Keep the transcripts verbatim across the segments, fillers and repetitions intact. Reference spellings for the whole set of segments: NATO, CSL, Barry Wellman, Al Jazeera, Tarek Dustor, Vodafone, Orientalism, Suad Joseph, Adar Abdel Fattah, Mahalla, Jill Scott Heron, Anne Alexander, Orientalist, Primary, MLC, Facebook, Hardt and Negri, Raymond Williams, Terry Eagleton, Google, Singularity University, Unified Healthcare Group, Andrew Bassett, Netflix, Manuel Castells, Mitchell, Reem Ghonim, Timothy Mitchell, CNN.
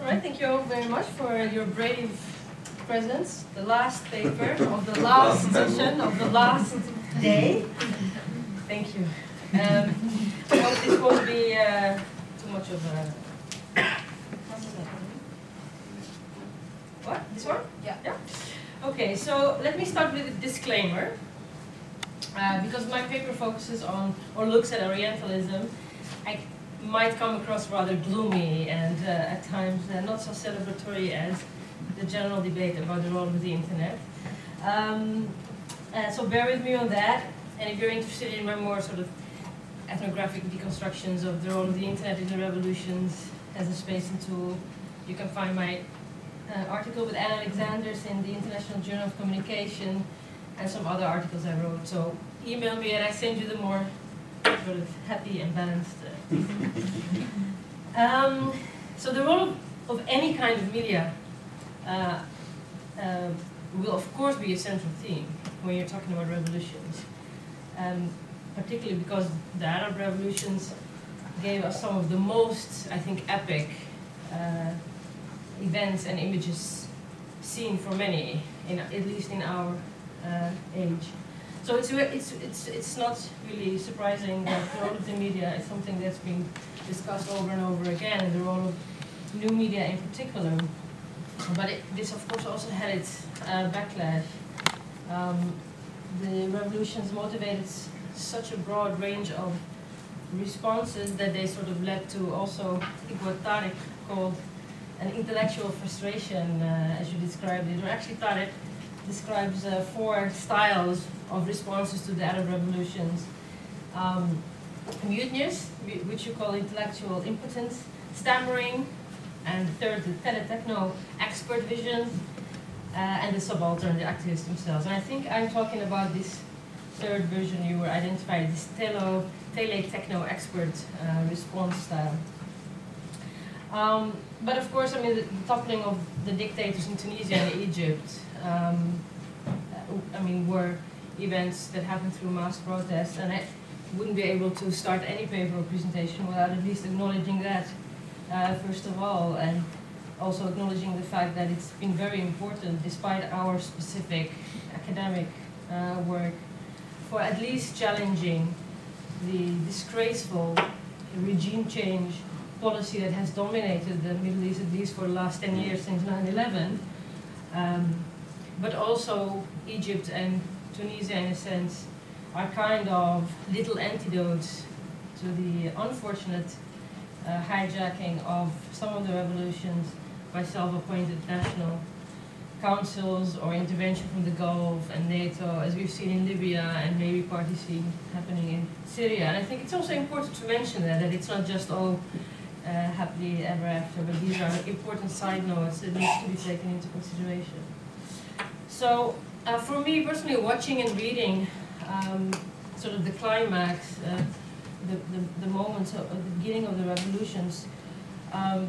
All right, thank you all very much for your brave presence. The last paper of the last session of the last day. Thank you. Um, I hope this won't be uh, too much of a... What? This one? Yeah. Yeah. Okay, so let me start with a disclaimer, uh, because my paper focuses on or looks at Orientalism. I might come across rather gloomy and uh, at times uh, not so celebratory as the general debate about the role of the internet. Um, uh, so bear with me on that, and if you're interested in my more sort of ethnographic deconstructions of the role of the internet in the revolutions as a space and tool, you can find my Uh, article with Anne Alexander in the International Journal of Communication, and some other articles I wrote. So email me and I send you the more sort of happy and balanced. Uh, um, so the role of any kind of media uh, uh, will of course be a central theme when you're talking about revolutions, um, particularly because the Arab revolutions gave us some of the most, I think, epic uh, events and images seen for many, in, at least in our uh, age. So it's, it's, it's, it's not really surprising that the role of the media is something that's been discussed over and over again, and the role of new media in particular. But it, this of course also had its uh, backlash. Um, the revolutions motivated such a broad range of responses that they sort of led to also what Tarek called an intellectual frustration, uh, as you described it, or actually Tarek describes uh, four styles of responses to the Arab revolutions. Um, muteness, which you call intellectual impotence, stammering, and third, the tele-techno expert vision, uh, and the subaltern, the activists themselves. And I think I'm talking about this third version you were identified, this tele-techno expert uh, response style. Um, but of course, I mean, the toppling of the dictators in Tunisia and Egypt, um, I mean, were events that happened through mass protests, and I wouldn't be able to start any paper or presentation without at least acknowledging that, uh, first of all, and also acknowledging the fact that it's been very important, despite our specific academic uh, work, for at least challenging the disgraceful regime change policy that has dominated the Middle East, at least for the last ten years since nine eleven, um, but also Egypt and Tunisia, in a sense, are kind of little antidotes to the unfortunate uh, hijacking of some of the revolutions by self-appointed national councils or intervention from the Gulf and NATO, as we've seen in Libya and maybe partly seen happening in Syria. And I think it's also important to mention that, that it's not just all Uh, happily ever after, but these are important side notes that need to be taken into consideration. So, uh, for me personally, watching and reading um, sort of the climax, uh, the, the, the moments of, of the beginning of the revolutions, um,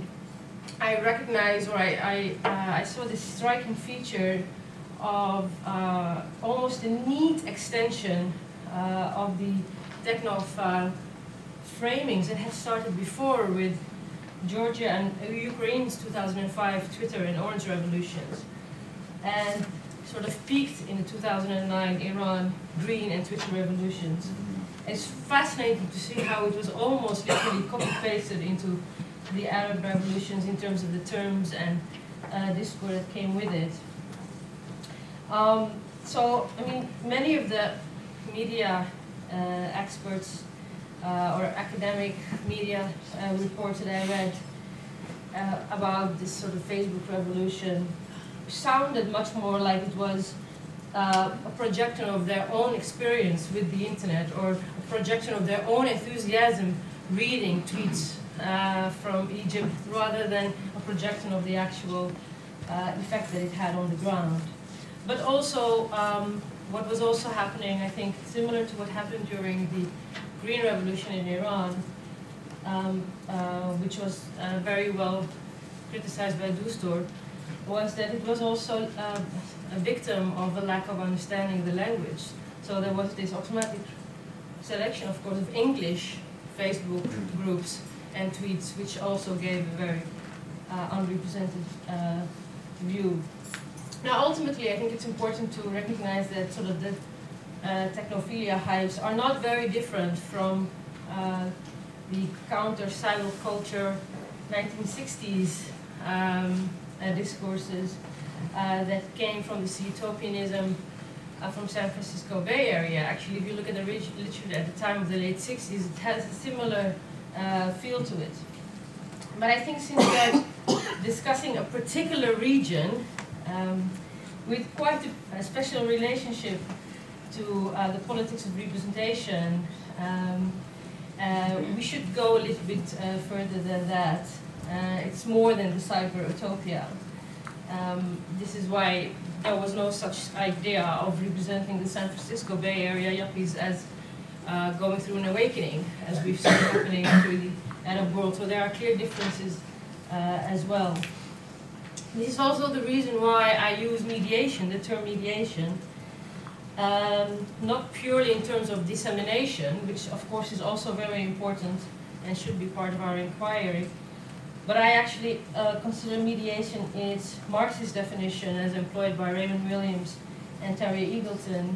I recognize, or I, I, uh, I saw this striking feature of uh, almost a neat extension uh, of the technophile framings that had started before with Georgia and Ukraine's two thousand five Twitter and Orange revolutions, and sort of peaked in the two thousand nine Iran Green and Twitter revolutions. It's fascinating to see how it was almost literally copy-pasted into the Arab revolutions in terms of the terms and uh, discourse that came with it. Um, so, I mean, many of the media uh, experts Uh, or academic media uh, reports that I read uh, about this sort of Facebook revolution sounded much more like it was uh, a projection of their own experience with the internet, or a projection of their own enthusiasm reading tweets uh, from Egypt, rather than a projection of the actual uh, effect that it had on the ground. But also, um, what was also happening, I think, similar to what happened during the Green Revolution in Iran, um, uh, which was uh, very well criticized by Dustor, was that it was also uh, a victim of a lack of understanding the language. So there was this automatic selection, of course, of English Facebook groups and tweets, which also gave a very uh, unrepresented uh, view. Now, ultimately, I think it's important to recognize that sort of the uh, technophilia hives are not very different from uh, the counter-cyber culture nineteen sixties um, uh, discourses uh, that came from this utopianism uh, from San Francisco Bay Area. Actually, if you look at the literature at the time of the late sixties, it has a similar uh, feel to it. But I think since we're discussing a particular region um, with quite a, a special relationship to uh, the politics of representation, um, Uh, we should go a little bit uh, further than that. Uh, it's more than the cyber-utopia. Um, this is why there was no such idea of representing the San Francisco Bay Area yuppies as uh, going through an awakening, as we've seen happening through the Arab world. So there are clear differences uh, as well. This is also the reason why I use mediation, the term mediation. Um, not purely in terms of dissemination, which of course is also very important and should be part of our inquiry, but I actually uh, consider mediation in its Marxist definition as employed by Raymond Williams and Terry Eagleton,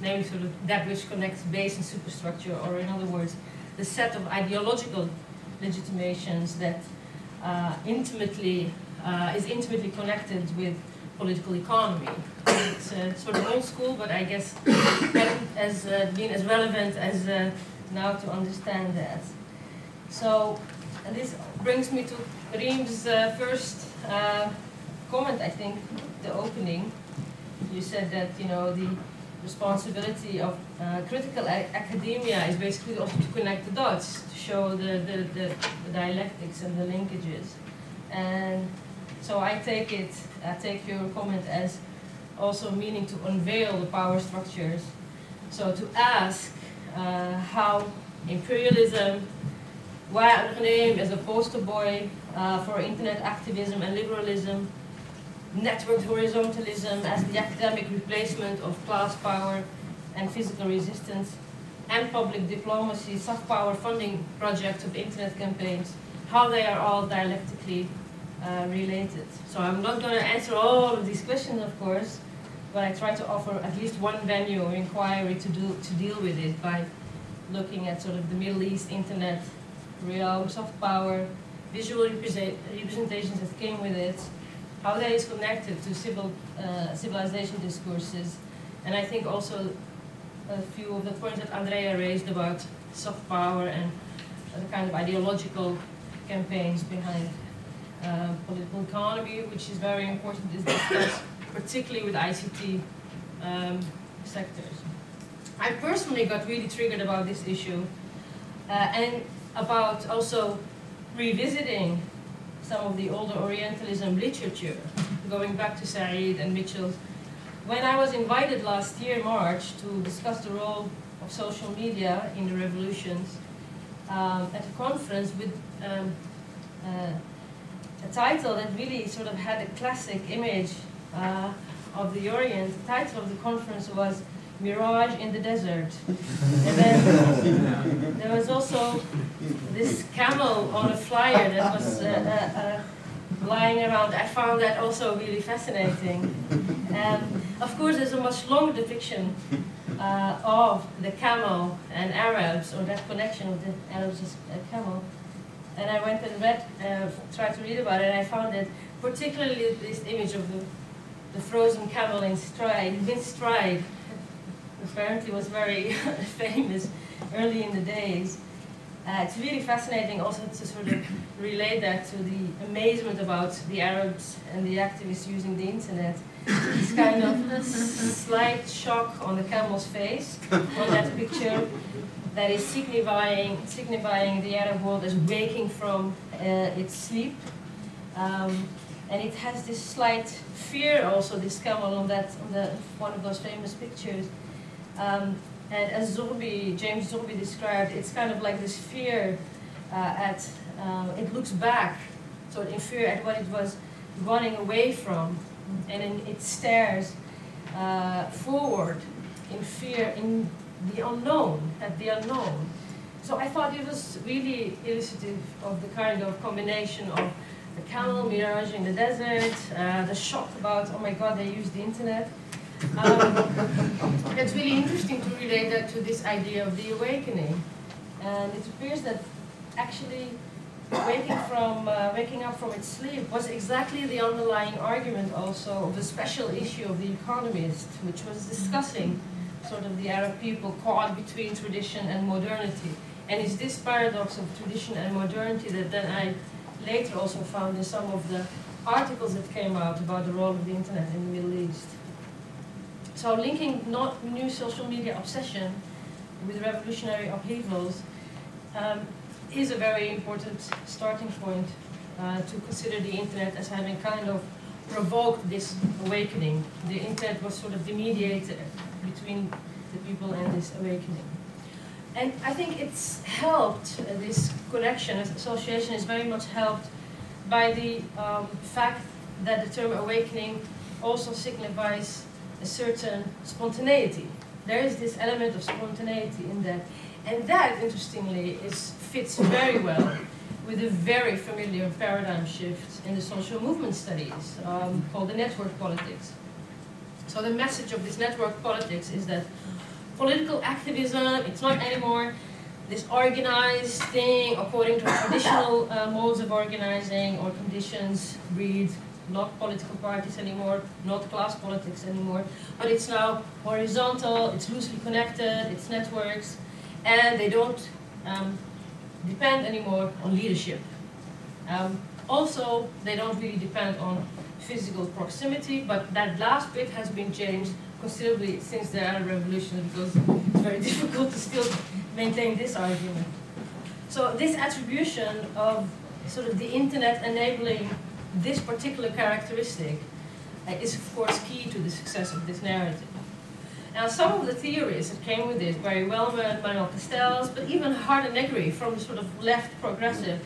namely sort of that which connects base and superstructure, or in other words, the set of ideological legitimations that uh, intimately uh, is intimately connected with political economy. It's uh, sort of old school, but I guess has uh, been as relevant as uh, now to understand that. So this brings me to Reem's uh, first uh, comment, I think, the opening. You said that, you know, the responsibility of uh, critical a academia is basically also to connect the dots, to show the, the, the, the dialectics and the linkages. And so I take it, I take your comment as also meaning to unveil the power structures. So to ask uh, how imperialism, why Al Ghonim is a poster boy uh, for internet activism and liberalism, networked horizontalism as the academic replacement of class power and physical resistance, and public diplomacy, soft power funding projects of internet campaigns, how they are all dialectically Uh, related. So I'm not going to answer all of these questions, of course, but I try to offer at least one venue or inquiry to do to deal with it by looking at sort of the Middle East internet realm, soft power, visual represent representations that came with it, how that is connected to civil uh, civilization discourses, and I think also a few of the points that Andrea raised about soft power and the kind of ideological campaigns behind Uh, political economy, which is very important, is discussed, particularly with I C T um, sectors. I personally got really triggered about this issue uh, and about also revisiting some of the older Orientalism literature, going back to Said and Mitchell. When I was invited last year, March, to discuss the role of social media in the revolutions um, at a conference with um, uh, a title that really sort of had a classic image uh, of the Orient. The title of the conference was Mirage in the Desert. And then there was also this camel on a flyer that was uh, uh, uh, lying around. I found that also really fascinating. Um, of course, there's a much longer depiction uh, of the camel and Arabs, or that connection with the Arabs and camel. And I went and read, uh, tried to read about it, and I found that particularly this image of the, the frozen camel in stride, mid-stride, apparently was very famous early in the days. Uh, it's really fascinating also to sort of relate that to the amazement about the Arabs and the activists using the internet. This kind of slight shock on the camel's face on that picture, that is signifying, signifying the Arab world as waking from uh, its sleep. Um, and it has this slight fear also, this camel on that, on the, one of those famous pictures. Um, and as Zorbi, James Zorbi described, it's kind of like this fear uh, at, uh, it looks back, sort of in fear at what it was running away from. And then it stares uh, forward in fear, in the unknown, at the unknown. So I thought it was really illustrative of the kind of combination of the camel mirage in the desert, uh, the shock about, oh my God, they use the internet. Um, it's really interesting to relate that to this idea of the awakening. And it appears that actually waking, from, uh, waking up from its sleep was exactly the underlying argument also of the special issue of The Economist, which was discussing sort of the Arab people caught between tradition and modernity. And it's this paradox of tradition and modernity that then I later also found in some of the articles that came out about the role of the internet in the Middle East. So linking not new social media obsession with revolutionary upheavals um, is a very important starting point uh, to consider the internet as having kind of provoked this awakening. The internet was sort of the mediator between the people and this awakening. And I think it's helped, uh, this connection, this association is very much helped by the um, fact that the term awakening also signifies a certain spontaneity. There is this element of spontaneity in that. And that, interestingly, is, fits very well with a very familiar paradigm shift in the social movement studies um, called the network politics. So the message of this network politics is that political activism, it's not anymore this organized thing according to traditional uh, modes of organizing or conditions, read, not political parties anymore, not class politics anymore, but it's now horizontal, it's loosely connected, it's networks, and they don't um, depend anymore on leadership. Um, also, they don't really depend on physical proximity, but that last bit has been changed considerably since the Arab Revolution, because it's very difficult to still maintain this argument. So this attribution of sort of the internet enabling this particular characteristic uh, is of course key to the success of this narrative. Now some of the theories that came with this, Barry Wellman, Manuel Castells, but even Hardt and Negri from the sort of left progressive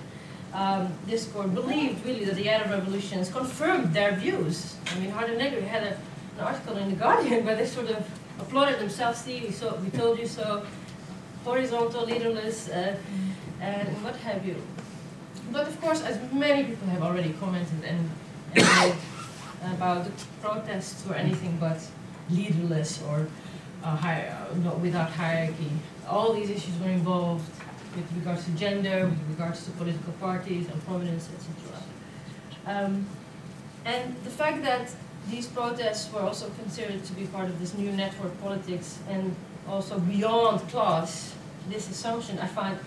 um, discord believed really that the Arab revolutions confirmed their views. I mean, Hardt and Negri had a an article in The Guardian where they sort of applauded themselves, see, we, saw, we told you so, horizontal, leaderless, uh, and what have you. But of course, as many people have already commented and, and made about the protests were anything but leaderless or uh, high, uh, not without hierarchy. All these issues were involved with regards to gender, with regards to political parties and prominence, et cetera. Um, and the fact that these protests were also considered to be part of this new network politics and also beyond class, this assumption I find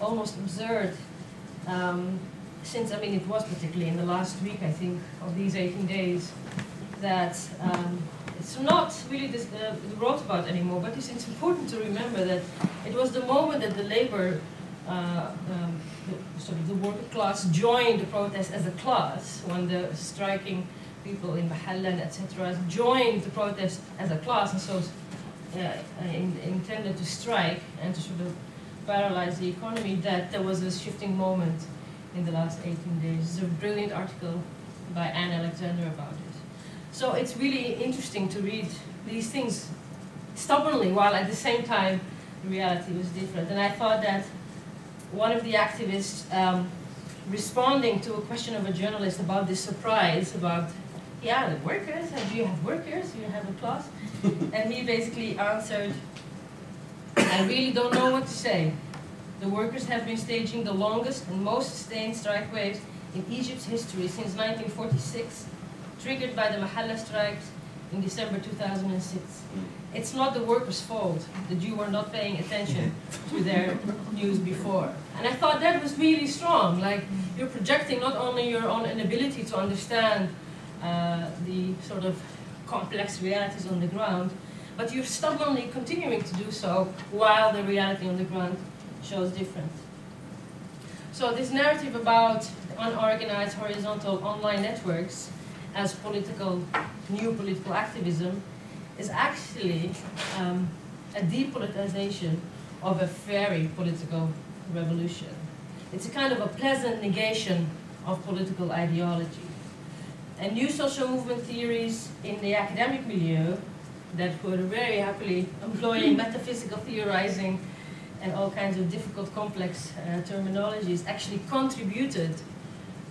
almost absurd um, since, I mean, it was particularly in the last week, I think, of these eighteen days that um, it's not really this, uh, wrote about anymore, but it's, it's important to remember that it was the moment that the labor, uh, um, the, sort of the worker class joined the protest as a class when the striking people in Mahalla and et cetera joined the protest as a class, and so uh, in, intended to strike and to sort of paralyze the economy, that there was a shifting moment in the last eighteen days. There's a brilliant article by Anne Alexander about it. So it's really interesting to read these things stubbornly, while at the same time the reality was different. And I thought that one of the activists um, responding to a question of a journalist about this surprise about yeah, the workers, and do you have workers? Do you have a class? And he basically answered, I really don't know what to say. The workers have been staging the longest and most sustained strike waves in Egypt's history since nineteen forty-six, triggered by the Mahalla strikes in December two thousand six. It's not the workers' fault that you were not paying attention to their news before. And I thought that was really strong. Like, you're projecting not only your own inability to understand Uh, the sort of complex realities on the ground, but you're stubbornly continuing to do so while the reality on the ground shows different. So this narrative about unorganized horizontal online networks as political, new political activism is actually um, a depoliticization of a very political revolution. It's a kind of a pleasant negation of political ideology. And new social movement theories in the academic milieu that were very happily employing metaphysical theorizing and all kinds of difficult, complex uh, terminologies actually contributed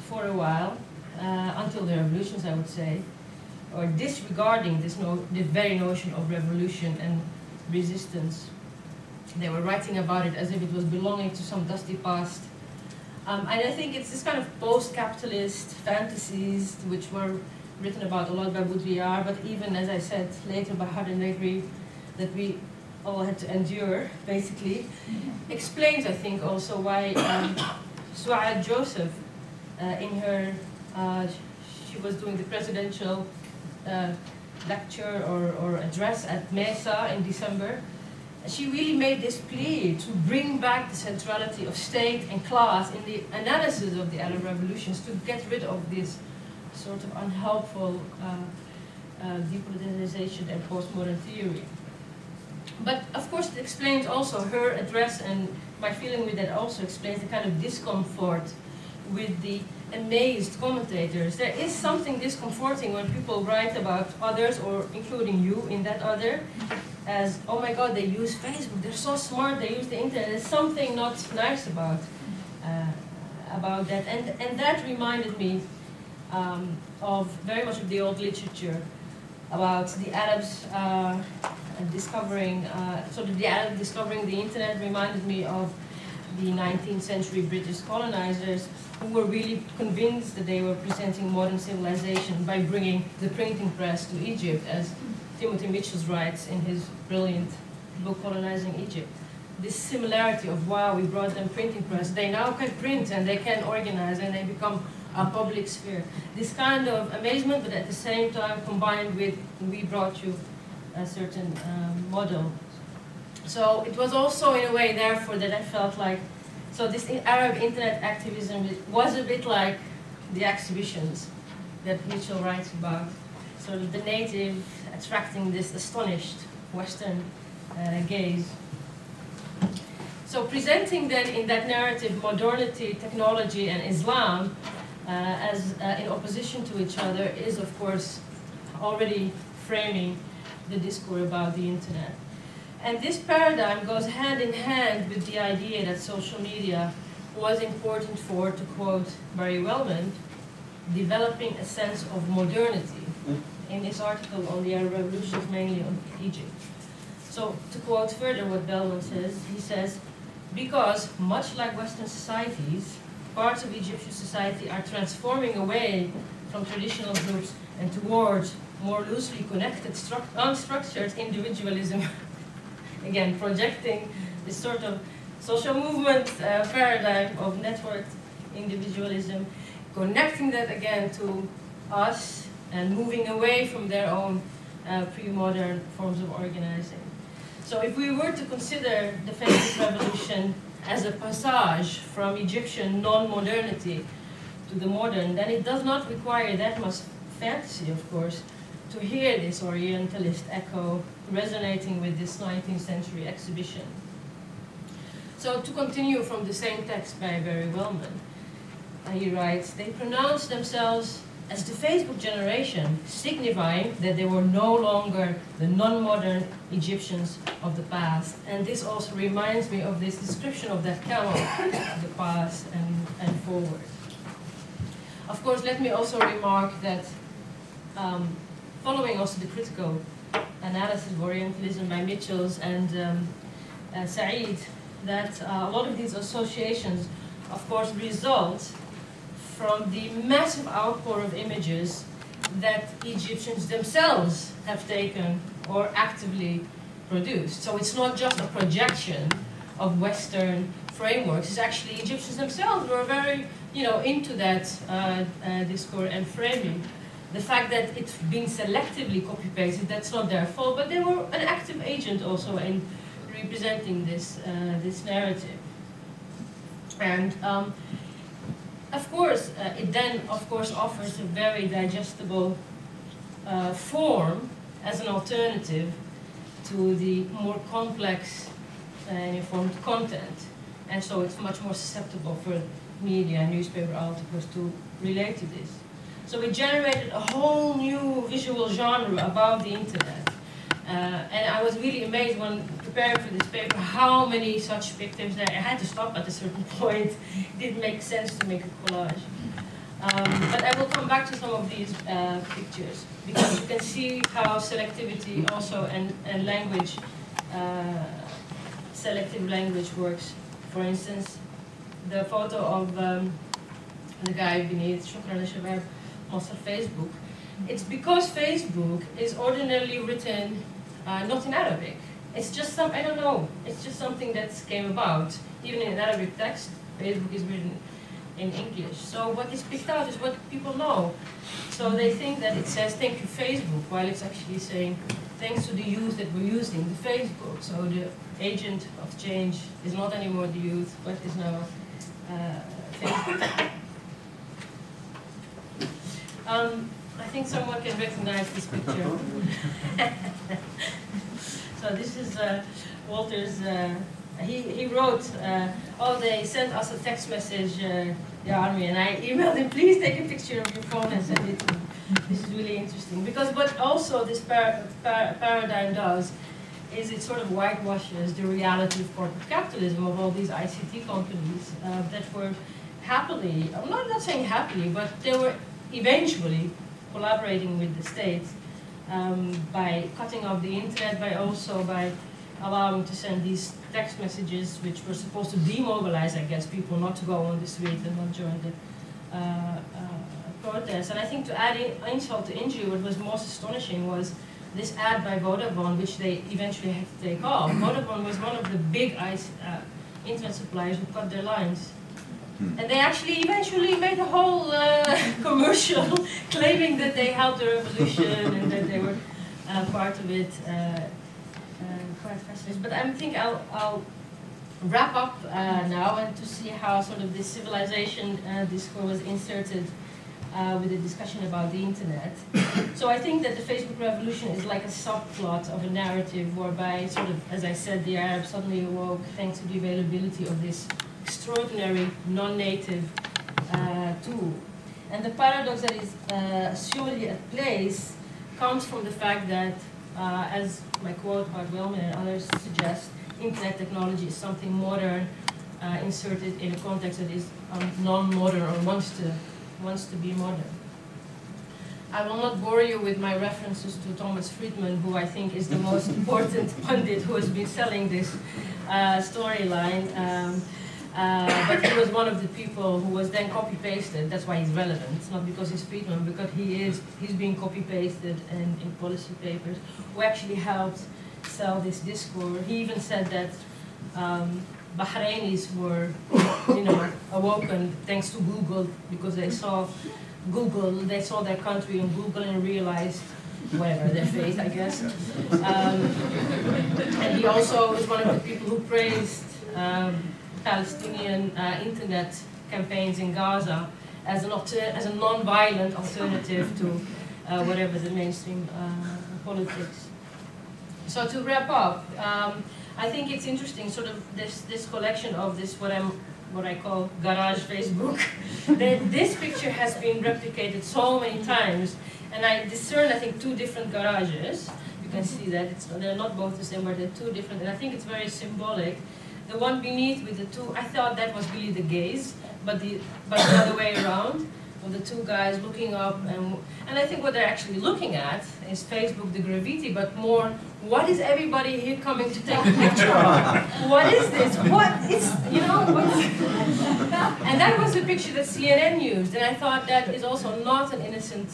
for a while, uh, until the revolutions, I would say, or disregarding this no, the very notion of revolution and resistance. They were writing about it as if it was belonging to some dusty past. Um, and I think it's this kind of post-capitalist fantasies, which were written about a lot by Baudrillard, but even, as I said, later by Hardt and Negri, that we all had to endure, basically, explains, I think, also why um, Suad Joseph, uh, in her, uh, she was doing the presidential uh, lecture or, or address at Mesa in December, she really made this plea to bring back the centrality of state and class in the analysis of the Arab revolutions, to get rid of this sort of unhelpful uh, uh, depoliticization and postmodern theory. But of course it explains also her address, and my feeling with that also explains the kind of discomfort with the amazed commentators. There is something discomforting when people write about others, or including you in that other, as, oh my God, they use Facebook, they're so smart, they use the internet. There's something not nice about uh, about that. And, and that reminded me um, of very much of the old literature about the Arabs uh, discovering, uh, sort of the Arabs discovering the internet. Reminded me of the nineteenth century British colonizers, who were really convinced that they were presenting modern civilization by bringing the printing press to Egypt, as Timothy Mitchell writes in his brilliant book, Colonizing Egypt. This similarity of, wow, we brought them printing press, they now can print and they can organize and they become a public sphere. This kind of amazement, but at the same time combined with, we brought you a certain um, model. So it was also in a way, therefore, that I felt like, so this Arab internet activism was a bit like the exhibitions that Mitchell writes about, sort of the native attracting this astonished Western uh, gaze. So presenting then in that narrative modernity, technology, and Islam uh, as uh, in opposition to each other is, of course, already framing the discourse about the internet. And this paradigm goes hand in hand with the idea that social media was important for, to quote Barry Wellman, developing a sense of modernity, in his article on the Arab revolutions, mainly on Egypt. So to quote further what Wellman says, he says, because much like Western societies, parts of Egyptian society are transforming away from traditional groups and towards more loosely connected, unstructured individualism. Again, projecting this sort of social movement uh, paradigm of networked individualism, connecting that again to us and moving away from their own uh, pre-modern forms of organizing. So if we were to consider the Facebook revolution as a passage from Egyptian non-modernity to the modern, then it does not require that much fantasy, of course, to hear this Orientalist echo resonating with this nineteenth century exhibition. So to continue from the same text by Barry Wellman, uh, he writes, they pronounced themselves as the Facebook generation, signifying that they were no longer the non-modern Egyptians of the past. And this also reminds me of this description of that camel, the past and, and forward. Of course, let me also remark that um, following also the critical analysis of Orientalism by Mitchells and um, uh, Said, that uh, a lot of these associations, of course, result from the massive outpour of images that Egyptians themselves have taken or actively produced. So it's not just a projection of Western frameworks, it's actually Egyptians themselves who are very, you know, into that uh, uh, discourse and framing. The fact that it's been selectively copy-pasted, that's not their fault, but they were an active agent also in representing this, uh, this narrative. And um, of course, uh, it then of course offers a very digestible uh, form as an alternative to the more complex and informed content. And so it's much more susceptible for media and newspaper articles to relate to this. So we generated a whole new visual genre about the internet. Uh, and I was really amazed when preparing for this paper how many such pictures there. I had to stop at a certain point. It didn't make sense to make a collage. Um, but I will come back to some of these uh, pictures, because you can see how selectivity also and, and language, uh, selective language works. For instance, the photo of um, the guy beneath, Shukran al-Shabab, also Facebook. It's because Facebook is ordinarily written uh, not in Arabic. It's just some, I don't know, it's just something that came about. Even in Arabic text, Facebook is written in English. So what is picked out is what people know. So they think that it says, thank you, Facebook, while it's actually saying, thanks to the youth that we're using the Facebook. So the agent of change is not anymore the youth, but is now uh, Facebook. Um, I think someone can recognize this picture. So this is uh, Walter's, uh, he, he wrote, uh, oh, they sent us a text message, uh, the army, and I emailed him, please take a picture of your phone and send it to me. This is really interesting, because what also this par par paradigm does is it sort of whitewashes the reality of corporate capitalism, of all these I C T companies uh, that were happily, I'm not, not saying happily, but they were eventually collaborating with the state um, by cutting off the internet, by also by allowing to send these text messages which were supposed to demobilize, I guess, people not to go on the street and not join the uh, uh, protests. And I think to add in, insult to injury, what was most astonishing was this ad by Vodafone, which they eventually had to take off. Vodafone was one of the big ice, uh, internet suppliers who cut their lines. And they actually eventually made a whole uh, commercial claiming that they helped the revolution and that they were uh, part of it. Uh, uh, quite fascinating. But I think I'll, I'll wrap up uh, now, and to see how sort of this civilization uh, discourse was inserted uh, with a discussion about the internet. So I think that the Facebook revolution is like a subplot of a narrative whereby, sort of, as I said, the Arabs suddenly awoke thanks to the availability of this extraordinary non-native uh, tool. And the paradox that is uh, surely at play comes from the fact that, uh, as my quote by Wellman and others suggest, internet technology is something modern, uh, inserted in a context that is um, non-modern or wants to, wants to be modern. I will not bore you with my references to Thomas Friedman, who I think is the most important pundit who has been selling this uh, storyline. Um, Uh, but he was one of the people who was then copy-pasted. That's why he's relevant. It's not because he's Friedman, because he is, he's being copy-pasted and in policy papers, who actually helped sell this discourse. He even said that um, Bahrainis were, you know, awoken thanks to Google, because they saw Google, they saw their country on Google and realized whatever their faith, I guess. Um, and he also was one of the people who praised um, Palestinian uh, internet campaigns in Gaza as an as a non-violent alternative to uh, whatever the mainstream uh, politics. So to wrap up, um, I think it's interesting, sort of this this collection of this what I'm what I call garage Facebook. That this picture has been replicated so many times, and I discern I think two different garages. You can see that it's, they're not both the same, but they're two different, and I think it's very symbolic. The one beneath with the two, I thought that was really the gays, but the but the other way around, with the two guys looking up, and and I think what they're actually looking at is Facebook, the gravity, but more, what is everybody here coming to take a picture of? What is this? What is, you know? What is, and that was the picture that C N N used, and I thought that is also not an innocent,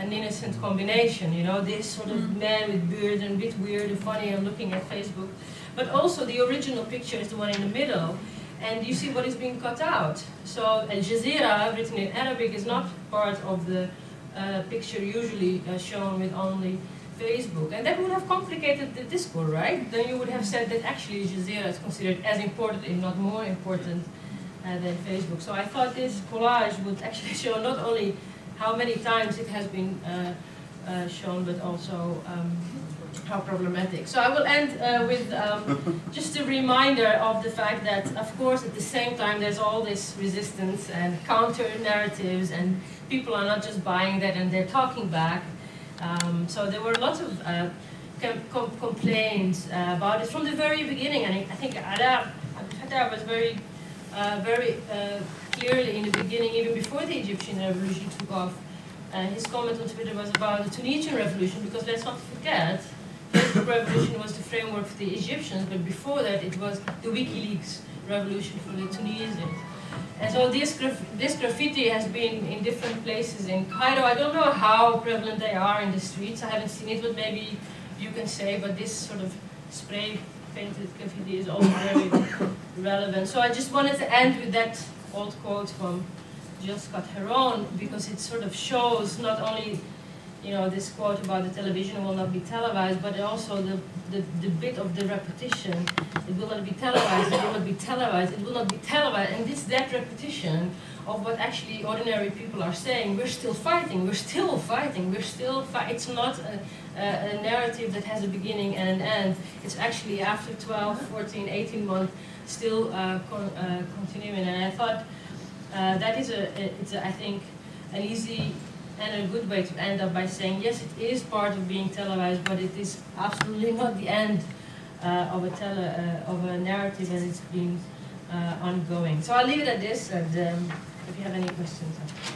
an innocent combination, you know, this sort of man with beard and a bit weird and funny and looking at Facebook. But also the original picture is the one in the middle, and you see what is being cut out. So Al Jazeera, written in Arabic, is not part of the uh, picture usually uh, shown with only Facebook. And that would have complicated the discourse, right? Then you would have said that actually Al Jazeera is considered as important, if not more important, uh, than Facebook. So I thought this collage would actually show not only how many times it has been uh, uh, shown, but also um, how problematic. So I will end uh, with um, just a reminder of the fact that, of course, at the same time, there's all this resistance and counter-narratives, and people are not just buying that and they're talking back. Um, so there were lots of uh, com com complaints uh, about it from the very beginning, and I think Adar Abdel Fattah was very, uh, very uh, clearly in the beginning, even before the Egyptian revolution took off. Uh, his comment on Twitter was about the Tunisian revolution, because let's not forget, the Facebook revolution was the framework for the Egyptians, but before that it was the WikiLeaks revolution for the Tunisians. And so this, graf this graffiti has been in different places in Cairo. I don't know how prevalent they are in the streets. I haven't seen it, but maybe you can say, but this sort of spray painted graffiti is also very relevant. So I just wanted to end with that old quote from Jill Scott Heron, because it sort of shows not only, you know, this quote about the television will not be televised, but also the, the, the bit of the repetition. It will not be televised, it will not be televised, it will not be televised. And it's that repetition of what actually ordinary people are saying. We're still fighting, we're still fighting, we're still fighting. It's not a, a, a narrative that has a beginning and an end. It's actually after twelve, fourteen, eighteen months still uh, con uh, continuing. And I thought uh, that is, a, it's a, I think, an easy and a good way to end up by saying, yes, it is part of being televised, but it is absolutely not the end uh, of, a tele uh, of a narrative, and it's been uh, ongoing. So I'll leave it at this, and um, if you have any questions.